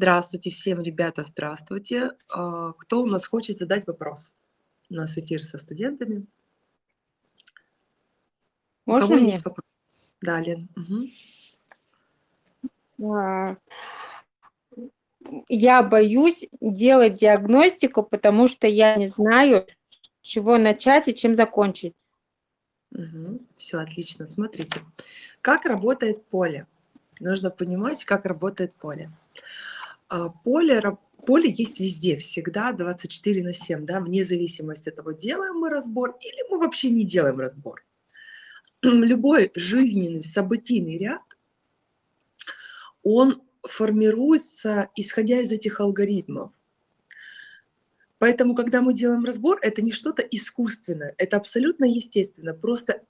Здравствуйте всем, ребята, здравствуйте. Кто у нас хочет задать вопрос? У нас эфир со студентами. Можно мне? Да, Лен. Угу. Я боюсь делать диагностику, потому что я не знаю, с чего начать и чем закончить. Угу. Все отлично. Смотрите, как работает поле. Нужно понимать, как работает поле. Поле есть везде, всегда 24/7, да, вне зависимости от того, делаем мы разбор или мы вообще не делаем разбор. Любой жизненный, событийный ряд, он формируется, исходя из этих алгоритмов. Поэтому, когда мы делаем разбор, это не что-то искусственное, это абсолютно естественно. Просто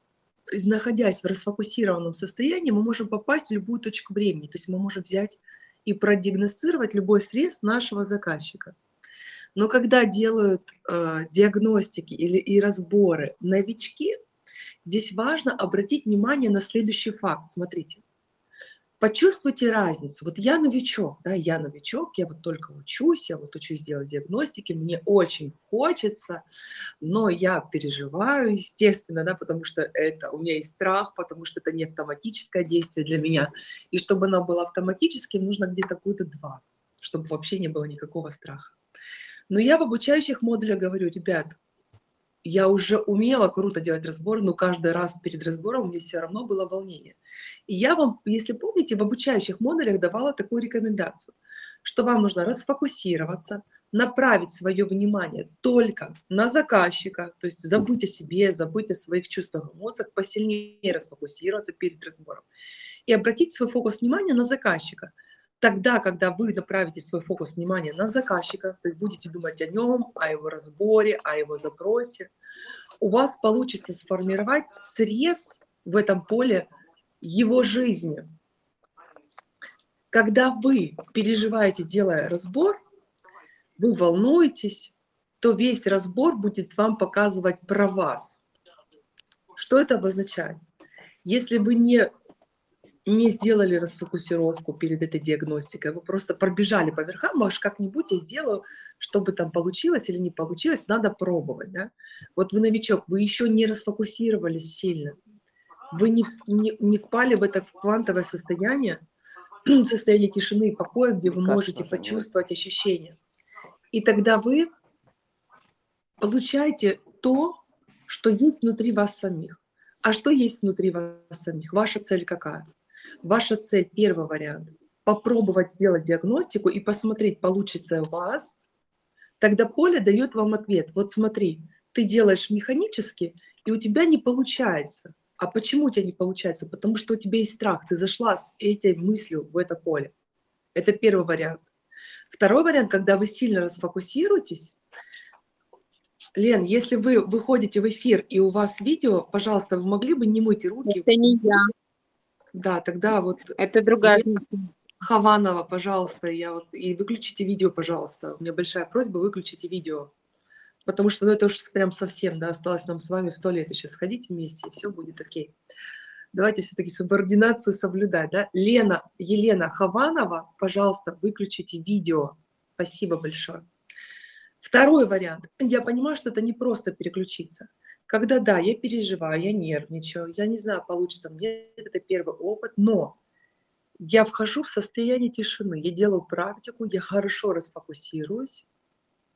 находясь в расфокусированном состоянии, мы можем попасть в любую точку времени. То есть мы можем взять и продиагностировать любой срез нашего заказчика. Но когда делают диагностики или разборы новички, здесь важно обратить внимание на следующий факт. Смотрите. Почувствуйте разницу. Вот я новичок, да, я новичок, я вот только учусь, я вот учусь делать диагностики, мне очень хочется, но я переживаю, естественно, да, потому что это, у меня есть страх, потому что это не автоматическое действие для меня. И чтобы оно было автоматическим, нужно где-то какую-то 2, чтобы вообще не было никакого страха. Но я в обучающих модулях говорю, ребят, я уже умела круто делать разбор, но каждый раз перед разбором у меня все равно было волнение. И я вам, если помните, в обучающих модулях давала такую рекомендацию, что вам нужно расфокусироваться, направить свое внимание только на заказчика, то есть забыть о себе, забыть о своих чувствах, эмоциях, посильнее расфокусироваться перед разбором и обратить свой фокус внимания на заказчика. Тогда, когда вы направите свой фокус внимания на заказчика, то есть будете думать о нем, о его разборе, о его запросе, у вас получится сформировать срез в этом поле его жизни. Когда вы переживаете, делая разбор, вы волнуетесь, то весь разбор будет вам показывать про вас. Что это обозначает? Если вы не сделали расфокусировку перед этой диагностикой, вы просто пробежали по верхам, аж как-нибудь я сделаю, чтобы там получилось или не получилось, надо пробовать, да? Вот вы новичок, вы еще не расфокусировались сильно, вы не впали в это квантовое состояние, состояние тишины и покоя, где вы можете почувствовать ощущения. И тогда вы получаете то, что есть внутри вас самих. А что есть внутри вас самих? Ваша цель какая? Ваша цель, первый вариант, попробовать сделать диагностику и посмотреть, получится у вас. Тогда поле дает вам ответ. Вот смотри, ты делаешь механически, и у тебя не получается. А почему у тебя не получается? Потому что у тебя есть страх. Ты зашла с этой мыслью в это поле. Это первый вариант. Второй вариант, когда вы сильно расфокусируетесь. Лен, если вы выходите в эфир, и у вас видео, пожалуйста, вы могли бы не мыть руки. Это не я. Да, тогда вот... Это другая... Хованова, пожалуйста, и выключите видео, пожалуйста. У меня большая просьба, выключите видео. Потому что, это уж прям совсем, да, осталось нам с вами в туалет еще сходить вместе, и все будет окей. Давайте все-таки субординацию соблюдать, да. Елена Хованова, пожалуйста, выключите видео. Спасибо большое. Второй вариант. Я понимаю, что это не просто переключиться. Когда, да, я переживаю, я нервничаю, я не знаю, получится мне, это первый опыт, но я вхожу в состояние тишины, я делаю практику, я хорошо расфокусируюсь,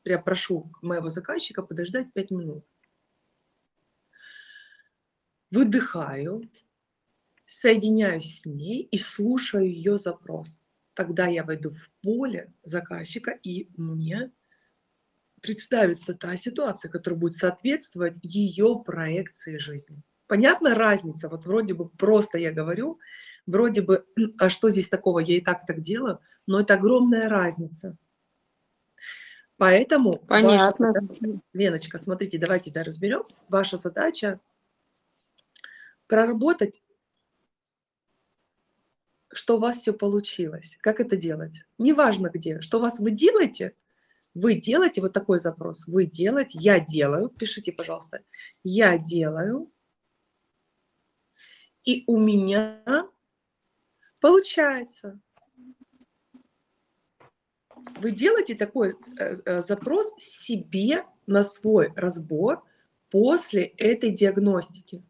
я прошу моего заказчика подождать 5 минут. Выдыхаю, соединяюсь с ней и слушаю ее запрос. Тогда я войду в поле заказчика, и мне представится та ситуация, которая будет соответствовать ее проекции жизни. Понятна разница? Вот вроде бы просто я говорю, вроде бы, а что здесь такого, я и так делаю, но это огромная разница. Поэтому, понятно. Леночка, смотрите, давайте разберем. Ваша задача проработать, что у вас все получилось. Как это делать? Неважно где, что у вас вы делаете, вы делаете вот такой запрос. Вы делаете, я делаю. Пишите, пожалуйста. Я делаю. И у меня получается. вы делаете такой запрос себе на свой разбор после этой диагностики.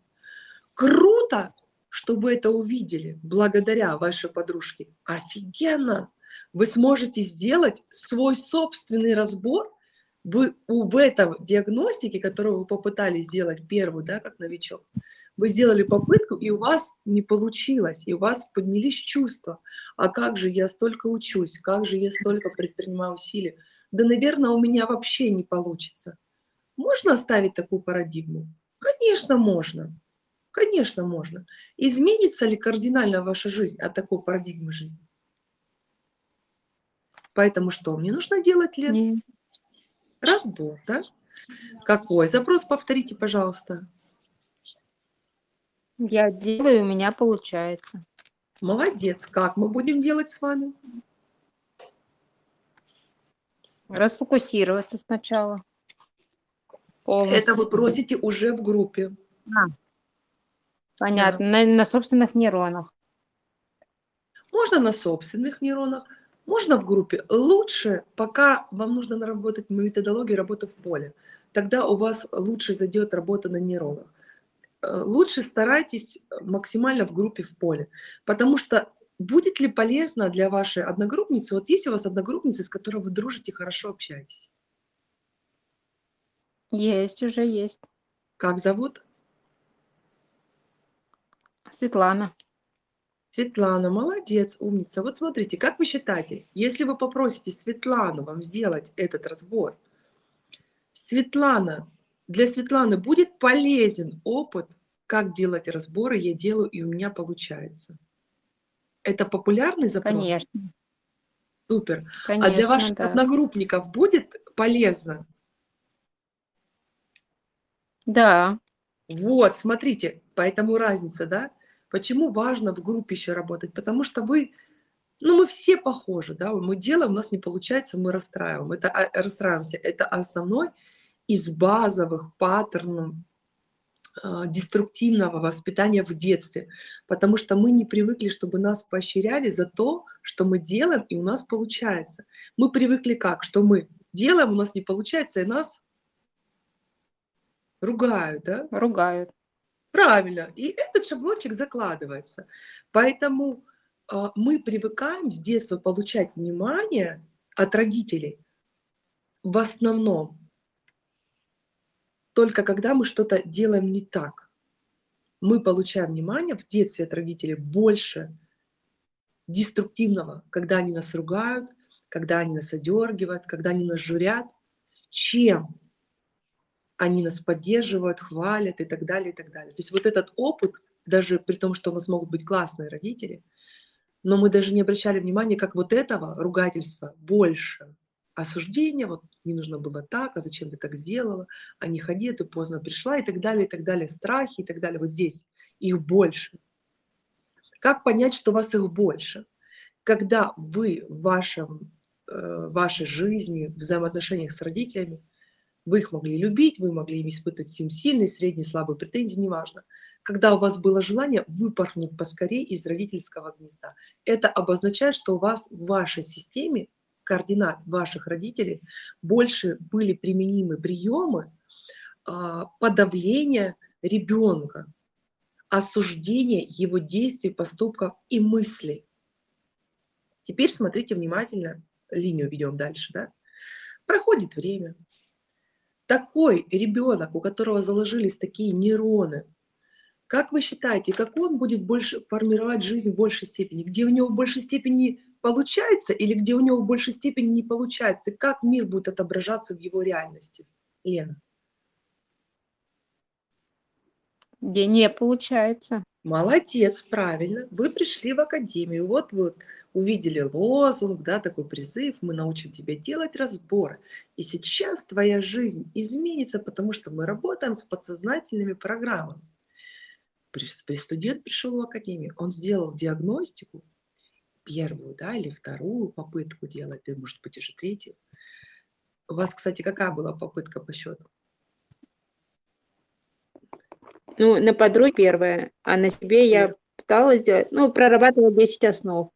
Круто, что вы это увидели благодаря вашей подружке. Офигенно! Вы сможете сделать свой собственный разбор в этом диагностике, которую вы попытались сделать первую, да, как новичок. Вы сделали попытку, и у вас не получилось, и у вас поднялись чувства. А как же я столько учусь, как же я столько предпринимаю усилий? Да, наверное, у меня вообще не получится. Можно оставить такую парадигму? Конечно, можно. Конечно, можно. Изменится ли кардинально ваша жизнь от такой парадигмы жизни? Поэтому что мне нужно делать, Лен? Разбор, да? Какой? Запрос повторите, пожалуйста. Я делаю, у меня получается. Молодец. Как мы будем делать с вами? Расфокусироваться сначала. Полностью. Это вы просите уже в группе. А. Понятно. Да. На собственных нейронах. Можно на собственных нейронах, можно в группе. Лучше, пока вам нужно наработать методологию работы в поле. Тогда у вас лучше зайдет работа на нейронах. Лучше старайтесь максимально в группе в поле, потому что будет ли полезно для вашей одногруппницы, вот есть у вас одногруппница, с которой вы дружите, хорошо общаетесь? Есть, уже есть. Как зовут? Светлана. Светлана, молодец, умница. Вот смотрите, как вы считаете, если вы попросите Светлану вам сделать этот разбор, Светлана... Для Светланы будет полезен опыт, как делать разборы, я делаю, и у меня получается. Это популярный запрос? Конечно. Супер. Конечно, а для ваших одногруппников будет полезно? Да. Вот, смотрите, поэтому разница, да? Почему важно в группе еще работать? Потому что вы... Ну, мы все похожи, да? Мы делаем, у нас не получается, мы расстраиваемся. Это основной... из базовых паттернов деструктивного воспитания в детстве, потому что мы не привыкли, чтобы нас поощряли за то, что мы делаем, и у нас получается. Мы привыкли как? Что мы делаем, у нас не получается, и нас ругают, да? Ругают. Правильно. И этот шаблончик закладывается. Поэтому мы привыкаем с детства получать внимание от родителей в основном. Только когда мы что-то делаем не так, мы получаем внимание в детстве от родителей больше деструктивного, когда они нас ругают, когда они нас одергивают, когда они нас журят, чем они нас поддерживают, хвалят и так далее, и так далее. То есть вот этот опыт, даже при том, что у нас могут быть классные родители, но мы даже не обращали внимания, как вот этого ругательства больше. Осуждение, вот не нужно было так, а зачем ты так сделала, а не ходи, ты поздно пришла и так далее, страхи и так далее. Вот здесь их больше. Как понять, что у вас их больше? Когда вы в вашей жизни, в взаимоотношениях с родителями, вы их могли любить, вы могли им испытывать им сильные, средние, слабые претензии, неважно. Когда у вас было желание выпорхнуть поскорее из родительского гнезда, это обозначает, что у вас в вашей системе координат ваших родителей больше были применимы приемы подавления ребенка, осуждения его действий, поступков и мыслей. Теперь смотрите внимательно, линию ведем дальше, да? Проходит время. Такой ребенок, у которого заложились такие нейроны, как вы считаете, как он будет больше формировать жизнь в большей степени? Где у него в большей степени получается или где у него в большей степени не получается? Как мир будет отображаться в его реальности? Лена? Где не получается. Молодец, правильно. Вы пришли в академию, вот увидели лозунг, да, такой призыв, мы научим тебя делать разборы. И сейчас твоя жизнь изменится, потому что мы работаем с подсознательными программами. Студент пришел в академию, он сделал диагностику, первую, да, или вторую попытку делать, и, может быть, уже третью. У вас, кстати, какая была попытка по счету? Ну, на подруге первая, а на себе я пыталась делать, прорабатывала 10 основ.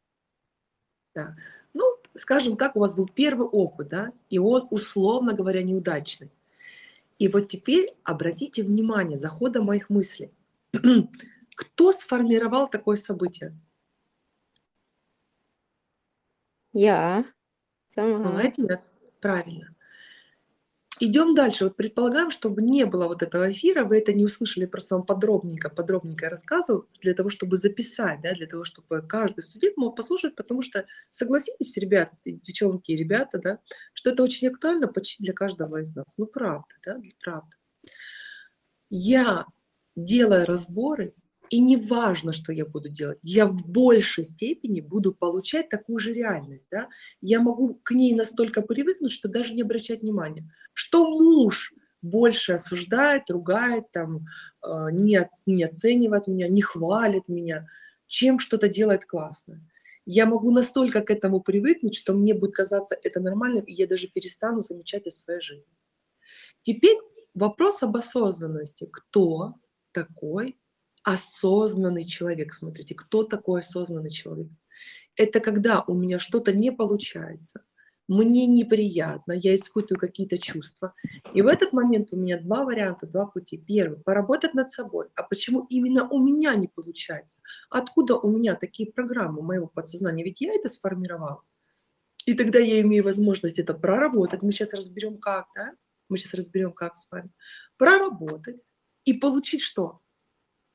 Да. Ну, скажем так, у вас был первый опыт, да, и он, условно говоря, неудачный. И вот теперь обратите внимание за ходом моих мыслей. Кто сформировал такое событие? Я сама. Молодец, правильно. Идем дальше. Вот предполагаем, чтобы не было вот этого эфира, вы это не услышали, просто вам подробненько рассказываю, для того, чтобы записать, да, для того, чтобы каждый субъект мог послушать, потому что, согласитесь, ребят, девчонки и ребята, да, что это очень актуально почти для каждого из нас. Ну, правда, да, правда. Я делаю разборы, и не важно, что я буду делать, я в большей степени буду получать такую же реальность. Да? Я могу к ней настолько привыкнуть, что даже не обращать внимания. Что муж больше осуждает, ругает, там, не оценивает меня, не хвалит меня, чем что-то делает классно. Я могу настолько к этому привыкнуть, что мне будет казаться это нормальным, и я даже перестану замечать из своей жизни. Теперь вопрос об осознанности. Кто такой осознанный человек? Смотрите, кто такой осознанный человек? Это когда у меня что-то не получается, мне неприятно, я испытываю какие-то чувства. И в этот момент у меня два варианта, два пути. Первый – поработать над собой. А почему именно у меня не получается? Откуда у меня такие программы моего подсознания? Ведь я это сформировала. И тогда я имею возможность это проработать. Мы сейчас разберем как, да? Мы сейчас разберем как с вами. Проработать и получить что?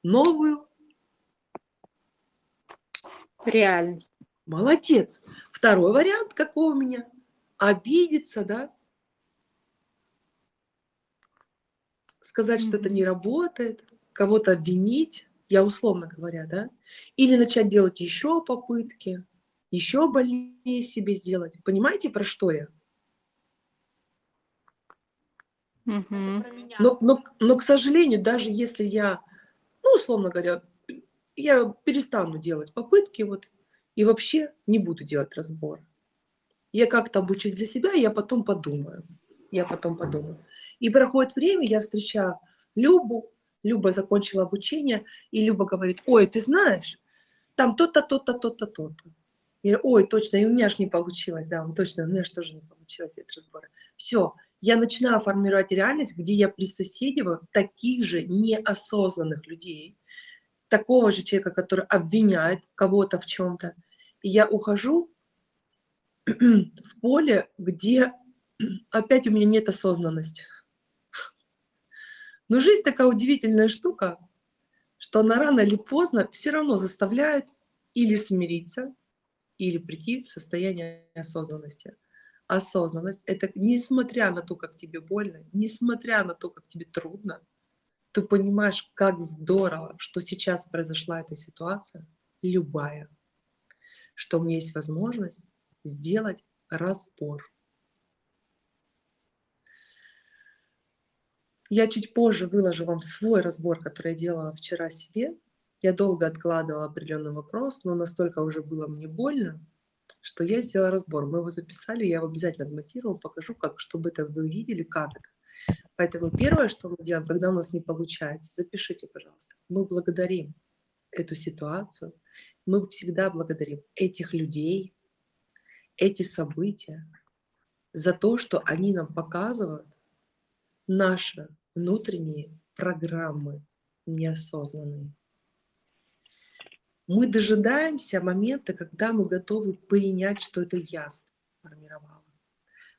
Новую реальность. Молодец. Второй вариант, какой у меня? Обидеться, да? Сказать, что это не работает, кого-то обвинить, я условно говоря, да? Или начать делать еще попытки, еще больнее себе сделать. Понимаете, про что я? Но, к сожалению, даже если я, ну, условно говоря, я перестану делать попытки вот, и вообще не буду делать разборы. Я как-то обучусь для себя, я потом подумаю. И проходит время, я встречаю Любу. Люба закончила обучение, и Люба говорит: ой, ты знаешь, там то-то, то-то, то-то, то-то. Я говорю: ой, точно, и у меня же не получилось, да, точно, у меня же тоже не получилось этот разбор. Все. Я начинаю формировать реальность, где я присоседиваю таких же неосознанных людей, такого же человека, который обвиняет кого-то в чем-то. И я ухожу в поле, где опять у меня нет осознанности. Но жизнь такая удивительная штука, что она рано или поздно все равно заставляет или смириться, или прийти в состояние осознанности. Осознанность – это несмотря на то, как тебе больно, несмотря на то, как тебе трудно, ты понимаешь, как здорово, что сейчас произошла эта ситуация, любая, что у меня есть возможность сделать разбор. Я чуть позже выложу вам свой разбор, который я делала вчера себе. Я долго откладывала определенный вопрос, но настолько уже было мне больно, что я сделала разбор. Мы его записали, я его обязательно отмонтировала, покажу, как, чтобы это вы видели, как это. Поэтому первое, что мы делаем, когда у нас не получается, запишите, пожалуйста. Мы благодарим эту ситуацию. Мы всегда благодарим этих людей, эти события за то, что они нам показывают наши внутренние программы неосознанные. Мы дожидаемся момента, когда мы готовы принять, что это я сформировала.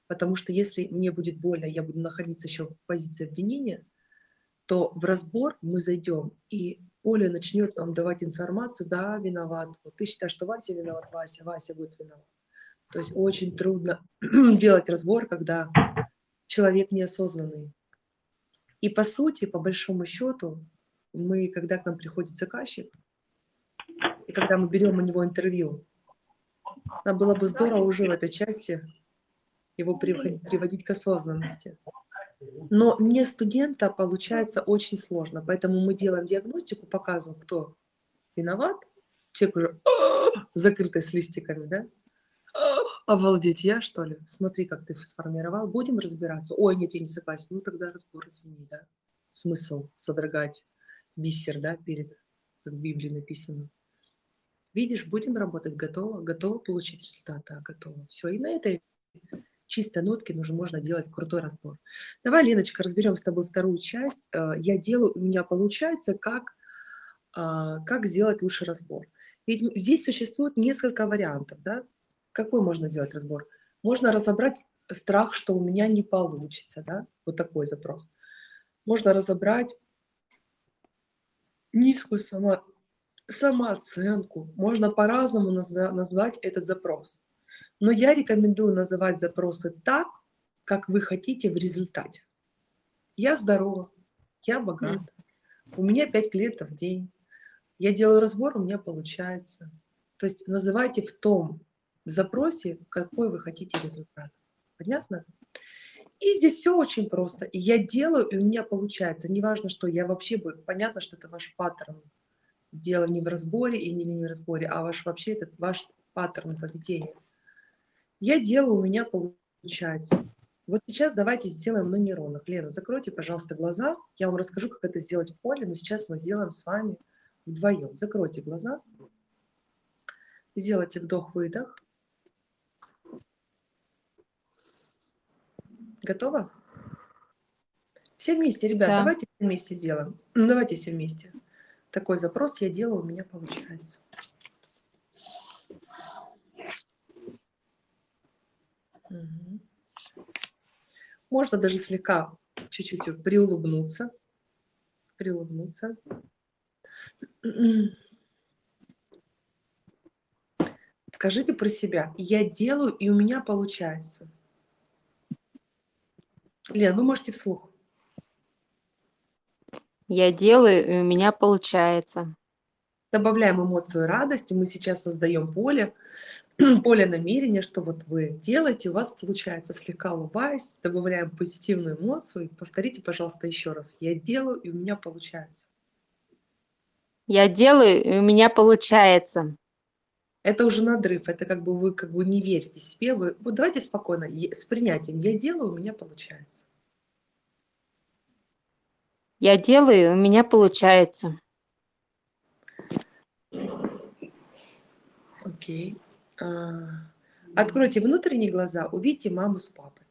Потому что если мне будет больно, я буду находиться еще в позиции обвинения, то в разбор мы зайдем, и Оля начнет нам давать информацию: да, виноват. Вот ты считаешь, что Вася виноват, Вася будет виноват. То есть очень трудно делать разбор, когда человек неосознанный. И по сути, по большому счету, мы, когда к нам приходит заказчик, и когда мы берем у него интервью, нам было бы здорово уже в этой части его приводить к осознанности. Но не студента получается очень сложно. Поэтому мы делаем диагностику, показываем, кто виноват. Человек уже закрытый с листиками, да? Обалдеть, я что ли? Смотри, как ты сформировал. Будем разбираться. Ой, нет, я не согласен. Ну тогда разбор, извини, да? Смысл содрогать бисер, да, перед, как в Библии написано. Видишь, будем работать, готово получить результат, да, готово. Все, и на этой чистой нотке уже можно делать крутой разбор. Давай, Леночка, разберем с тобой вторую часть. Я делаю, у меня получается, как сделать лучший разбор. Ведь здесь существует несколько вариантов, да? Какой можно сделать разбор? Можно разобрать страх, что у меня не получится, да? Вот такой запрос. Можно разобрать низкую самооценку. Можно по-разному назвать этот запрос. Но я рекомендую называть запросы так, как вы хотите в результате. Я здорова, я богата, у меня 5 клиентов в день, я делаю разбор, у меня получается. То есть называйте в том запросе, какой вы хотите результат. Понятно? И здесь все очень просто. И я делаю, и у меня получается. Неважно, что я вообще буду. Понятно, что это ваш паттерн. Дело не в разборе и не в неразборе, а ваш вообще этот ваш паттерн поведения. Я делаю, у меня получается. Вот сейчас давайте сделаем на нейронах. Лена, закройте, пожалуйста, глаза. Я вам расскажу, как это сделать в поле, но сейчас мы сделаем с вами вдвоем. Закройте глаза. Сделайте вдох-выдох. Готово? Все вместе, ребят, да. Давайте все вместе сделаем. Давайте все вместе. Такой запрос я делаю, у меня получается. Угу. Можно даже слегка, чуть-чуть приулыбнуться. Приулыбнуться. Скажите про себя. Я делаю, и у меня получается. Лен, вы можете вслух. Я делаю, и у меня получается. Добавляем эмоцию радости. Мы сейчас создаем поле намерения, что вот вы делаете, у вас получается. Слегка улыбаясь, добавляем позитивную эмоцию. Повторите, пожалуйста, еще раз. Я делаю, и у меня получается. Я делаю, и у меня получается. Это уже надрыв, это как бы вы как бы не верите себе. Вы, вот давайте спокойно, с принятием. Я делаю, у меня получается. Я делаю, у меня получается. Окей. Откройте внутренние глаза, увидите маму с папой.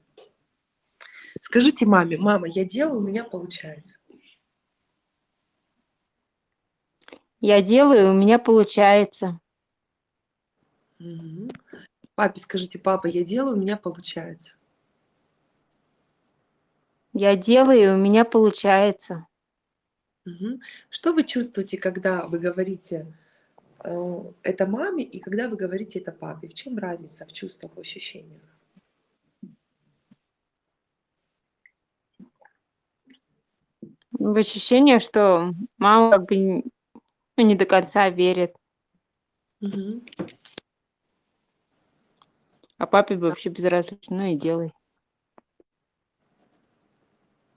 Скажите маме: мама, я делаю, у меня получается. Я делаю, у меня получается. Угу. Папе скажите: папа, я делаю, у меня получается. Я делаю, у меня получается. Угу. Что вы чувствуете, когда вы говорите это маме и когда вы говорите это папе? В чем разница в чувствах, в ощущениях? В ощущении, что мама как бы не до конца верит. Угу. А папе вообще безразлично, ну и делай.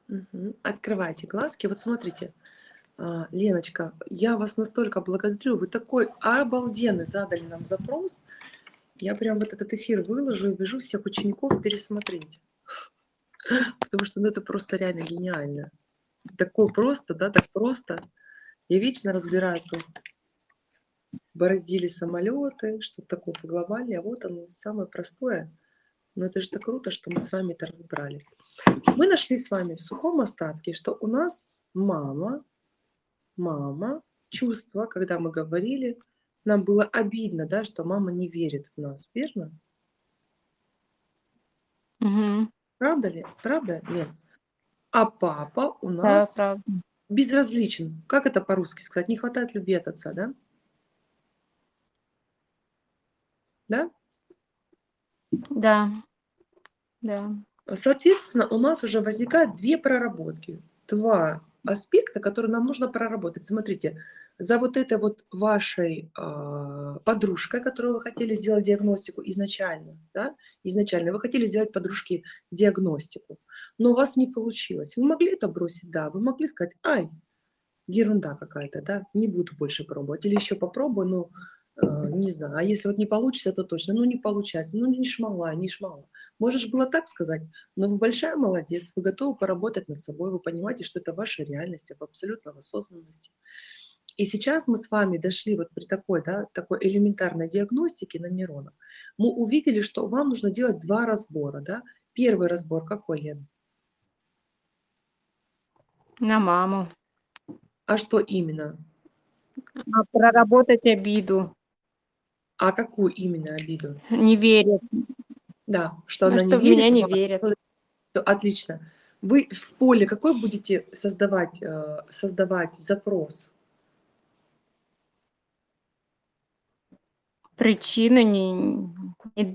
Угу. Открывайте глазки. Вот смотрите, Леночка, я вас настолько благодарю. Вы такой обалденный задали нам запрос. Я прям вот этот эфир выложу и бежу всех учеников пересмотреть. Потому что ну, это просто реально гениально. Такое просто, да, так просто. Я вечно разбираю тут. Бороздили самолеты, что-то такое поглобальное. А вот оно, самое простое. Но это же так круто, что мы с вами это разбрали. Мы нашли с вами в сухом остатке, что у нас мама, чувство, когда мы говорили, нам было обидно, да, что мама не верит в нас, верно? Угу. Правда ли? Правда? Нет. А папа у нас безразличен. Как это по-русски сказать? Не хватает любви от отца, да? Да? Да. Да. Соответственно, у нас уже возникают две проработки, два аспекта, которые нам нужно проработать. Смотрите, за вот этой вот вашей подружкой, которую вы хотели сделать диагностику изначально, да, изначально вы хотели сделать подружке диагностику, но у вас не получилось. Вы могли это бросить, да, вы могли сказать: ай, ерунда какая-то, да, не буду больше пробовать, или еще попробую, но... не знаю, а если вот не получится, то точно, ну не получается, ну не шмала. Можешь было так сказать, но вы большая молодец, вы готовы поработать над собой, вы понимаете, что это ваша реальность, об абсолютной осознанности. И сейчас мы с вами дошли вот при такой, да, такой элементарной диагностике на нейронах. Мы увидели, что вам нужно делать два разбора. Да? Первый разбор какой, Лен? На маму. А что именно? Проработать обиду. А какую именно обиду? Не верит. Да, что она что не верит. Меня не верит. Отлично. Вы в поле какой будете создавать запрос? Причина не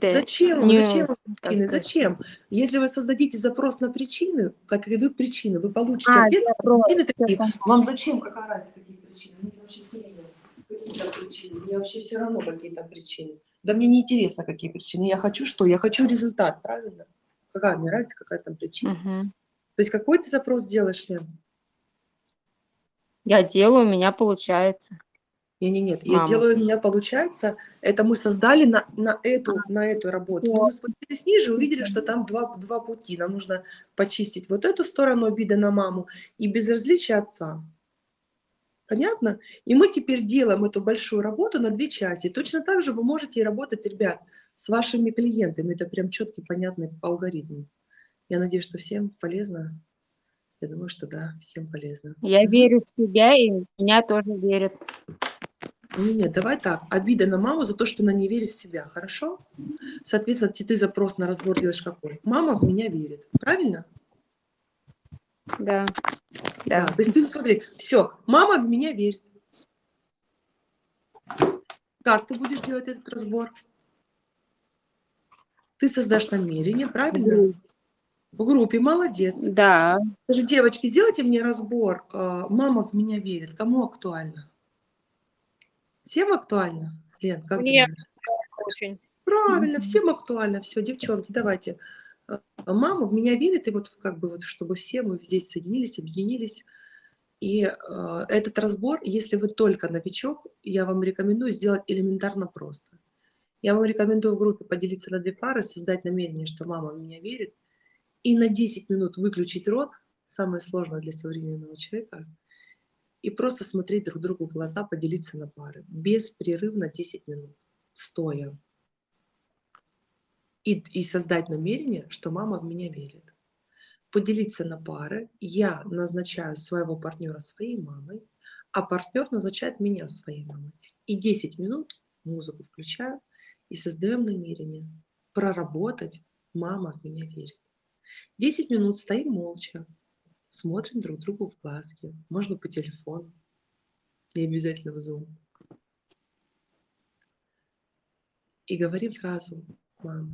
зачем? Не... Зачем? Причины? Зачем? Если вы создадите запрос на причины, каковы причины, вы получите ответ на причины такие. Вам зачем какая разница, какие причины? Мне вообще все равно какие-то причины. Мне вообще все равно какие-то причины. Да мне не интересно, какие причины. Я хочу что? Я хочу результат, правильно? Какая мне разница, какая там причина? Угу. То есть какой ты запрос делаешь, Лен? Я делаю, у меня получается. Нет. Я делаю, у меня получается. Это мы создали на эту работу. Мы спустились ниже, увидели, что там два пути. Нам нужно почистить вот эту сторону обиды на маму и безразличие отца. Понятно? И мы теперь делаем эту большую работу на две части. Точно так же вы можете работать, ребят, с вашими клиентами. Это прям четкий, понятный алгоритм. Я надеюсь, что всем полезно. Я думаю, что да, всем полезно. Я верю в себя, и меня тоже верят. Нет, давай так. Обида на маму за то, что она не верит в себя, хорошо? Соответственно, ты запрос на разбор делаешь какой? Мама в меня верит, правильно? Да. То есть ты смотри, все, мама в меня верит. Как ты будешь делать этот разбор? Ты создашь намерение, правильно? В группе, молодец. Да. Даже девочки, сделайте мне разбор. Мама в меня верит. Кому актуально? Всем актуально, Лен? Мне очень. Правильно, всем актуально. Все, девчонки, давайте. Мама в меня верит, и вот как бы вот, чтобы все мы здесь соединились, объединились. И этот разбор, если вы только новичок, я вам рекомендую сделать элементарно просто. Я вам рекомендую в группе поделиться на две пары, создать намерение, что мама в меня верит, и на 10 минут выключить рот, самое сложное для современного человека, и просто смотреть друг другу в глаза, поделиться на пары. Беспрерывно 10 минут, стоя. И создать намерение, что мама в меня верит. Поделиться на пары. Я назначаю своего партнера своей мамой, а партнер назначает меня своей мамой. И 10 минут музыку включаю и создаем намерение проработать «Мама в меня верит». 10 минут стоим молча. Смотрим друг другу в глазки. Можно по телефону. Не обязательно в Zoom. И говорим фразу «Мама».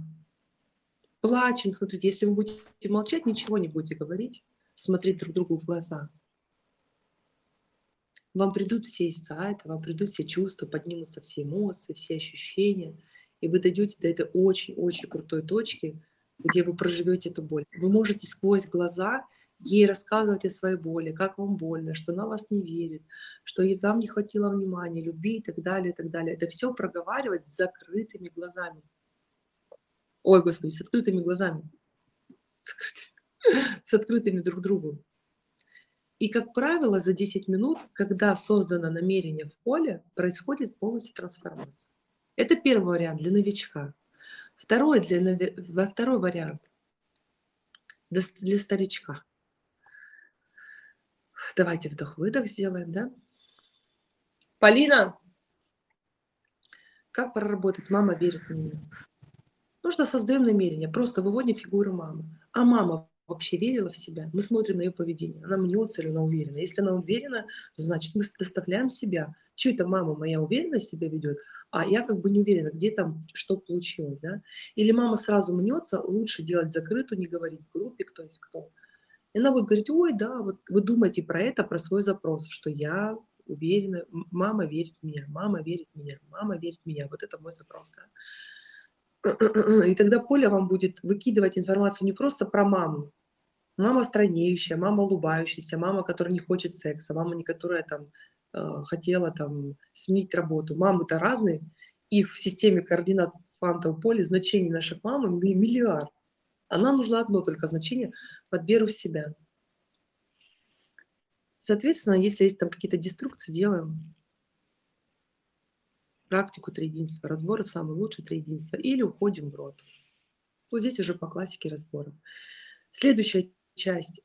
Плачем, смотрите. Если вы будете молчать, ничего не будете говорить. Смотреть друг другу в глаза. Вам придут все инсайты, вам придут все чувства, поднимутся все эмоции, все ощущения. И вы дойдете до этой очень-очень крутой точки, где вы проживете эту боль. Вы можете сквозь глаза ей рассказывать о своей боли, как вам больно, что она вас не верит, что ей вам не хватило внимания, любви и так далее, и так далее. Это все проговаривать с закрытыми глазами. Ой, Господи, с открытыми глазами. С открытыми друг другу. И, как правило, за 10 минут, когда создано намерение в поле, происходит полностью трансформация. Это первый вариант для новичка. Второй вариант для старичка. Давайте вдох-выдох сделаем, да? Полина, как проработать? Мама верит в меня. Нужно создаем намерение, просто выводим фигуру мамы. А мама вообще верила в себя? Мы смотрим на ее поведение. Она мнется или она уверена? Если она уверена, значит, мы доставляем себя. Что это мама моя уверенно себя ведет, а я как бы не уверена, где там, что получилось, да? Или мама сразу мнется, лучше делать закрытую, не говорить в группе, кто есть кто. И она будет говорить, ой, да, вот вы думаете про это, про свой запрос, что я уверена, мама верит в меня, мама верит в меня, мама верит в меня. Вот это мой запрос, да? И тогда поле вам будет выкидывать информацию не просто про маму. Мама странеющая, мама улыбающаяся, мама, которая не хочет секса, мама, не которая там хотела там сменить работу. Мамы-то разные. Их в системе координат квантового поля значений наших мам миллиард. А нам нужно одно только значение — под веру в себя. Соответственно, если есть там какие-то деструкции, делаем практику триединства, разбора самый лучший триединства, или уходим в рот. Вот здесь уже по классике разборов. Следующая часть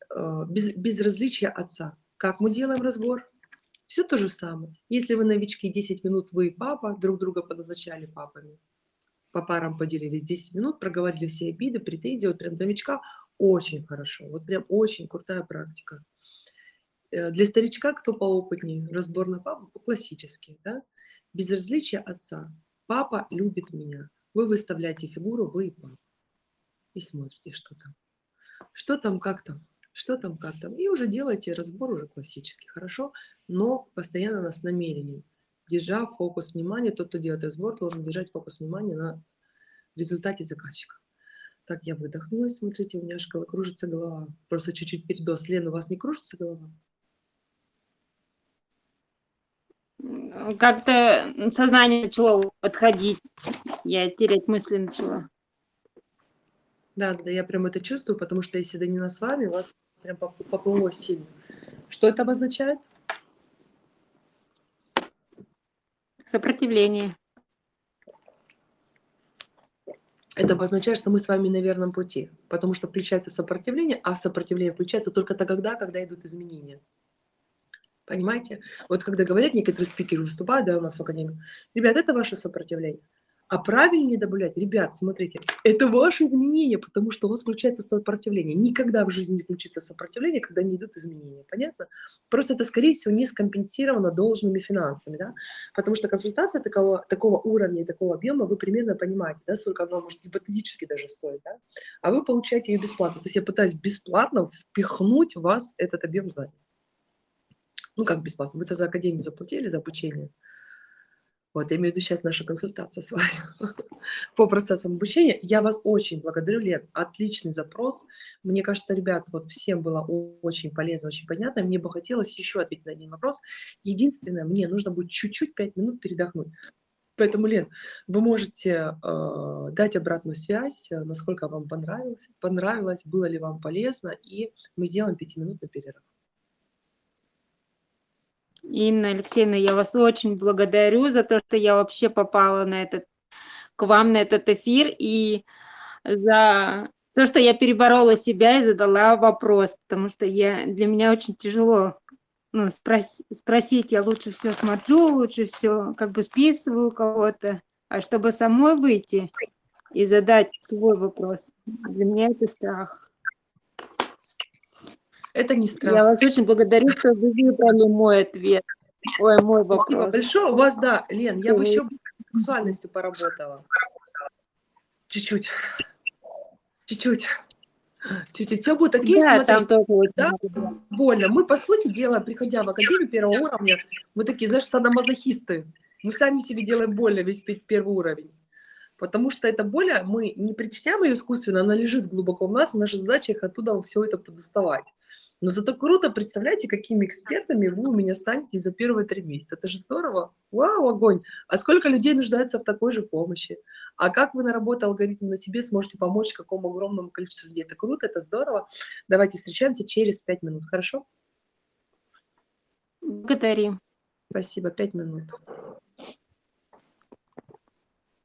безразличия отца. Как мы делаем разбор? Все то же самое. Если вы новички, 10 минут вы и папа друг друга поназначали папами. По парам поделились 10 минут, проговорили все обиды, претензии. Вот прям новичка очень хорошо. Вот прям очень крутая практика. Для старичка, кто поопытнее, разбор на папу классический, да? Безразличие отца. Папа любит меня. Вы выставляете фигуру, вы и папа. И смотрите, что там. Что там, как там. Что там, как там. И уже делаете разбор уже классический, хорошо, но постоянно с намерением. Держа фокус внимания, тот, кто делает разбор, должен держать фокус внимания на результате заказчика. Так, я выдохнулась, смотрите, у меня аж кружится голова. Просто чуть-чуть передос. Лена, у вас не кружится голова? Как-то сознание начало отходить, я терять мысли начала. Да, я прям это чувствую, потому что если Данина с вами, у вас прям поплыло сильно. Что это обозначает? Сопротивление. Это обозначает, что мы с вами на верном пути, потому что включается сопротивление, а сопротивление включается только тогда, когда идут изменения. Понимаете? Вот когда говорят, некоторые спикеры выступают, да, у нас в академии, ребят, это ваше сопротивление. А правильнее добавлять, ребят, смотрите, это ваши изменения, потому что у вас включается сопротивление. Никогда в жизни не включится сопротивление, когда не идут изменения, понятно? Просто это, скорее всего, не скомпенсировано должными финансами, да? Потому что консультация такого уровня и такого объема вы примерно понимаете, да, сколько она может гипотетически даже стоить, да? А вы получаете ее бесплатно. То есть я пытаюсь бесплатно впихнуть в вас этот объем знаний. Ну как бесплатно? Вы-то за академию заплатили, за обучение. Вот, я имею в виду сейчас наша консультация с вами по процессам обучения. Я вас очень благодарю, Лен, отличный запрос. Мне кажется, ребят, вот всем было очень полезно, очень понятно. Мне бы хотелось еще ответить на один вопрос. Единственное, мне нужно будет чуть-чуть 5 минут передохнуть. Поэтому, Лен, вы можете дать обратную связь, насколько вам понравилось, было ли вам полезно, и мы сделаем 5-минутный перерыв. Инна Алексеевна, я вас очень благодарю за то, что я вообще попала к вам на этот эфир, и за то, что я переборола себя и задала вопрос, потому что для меня очень тяжело спросить, я лучше все смотрю, лучше все как бы списываю у кого-то, а чтобы самой выйти и задать свой вопрос, для меня это страх. Это не страшно. Я вас очень благодарю, что вы выбрали мой ответ. Ой, мой вопрос. Спасибо большое. У вас, да, Лен, я бы еще сексуальностью поработала. Чуть-чуть. Все будет окей, да, смотри. Там тоже, да? Больно. Мы, по сути дела, приходя в академию первого уровня, мы такие, знаешь, садомазохисты. Мы сами себе делаем больно весь первый уровень. Потому что эта боль, мы не причиняем ее искусственно, она лежит глубоко в нас, и наша задача их оттуда все это подоставать. Но зато круто, представляете, какими экспертами вы у меня станете за первые 3 месяца. Это же здорово. Вау, огонь. А сколько людей нуждается в такой же помощи? А как вы наработали алгоритм на себе, сможете помочь какому огромному количеству людей? Это круто, это здорово. Давайте встречаемся через 5 минут, хорошо? Благодарим. Спасибо, 5 минут.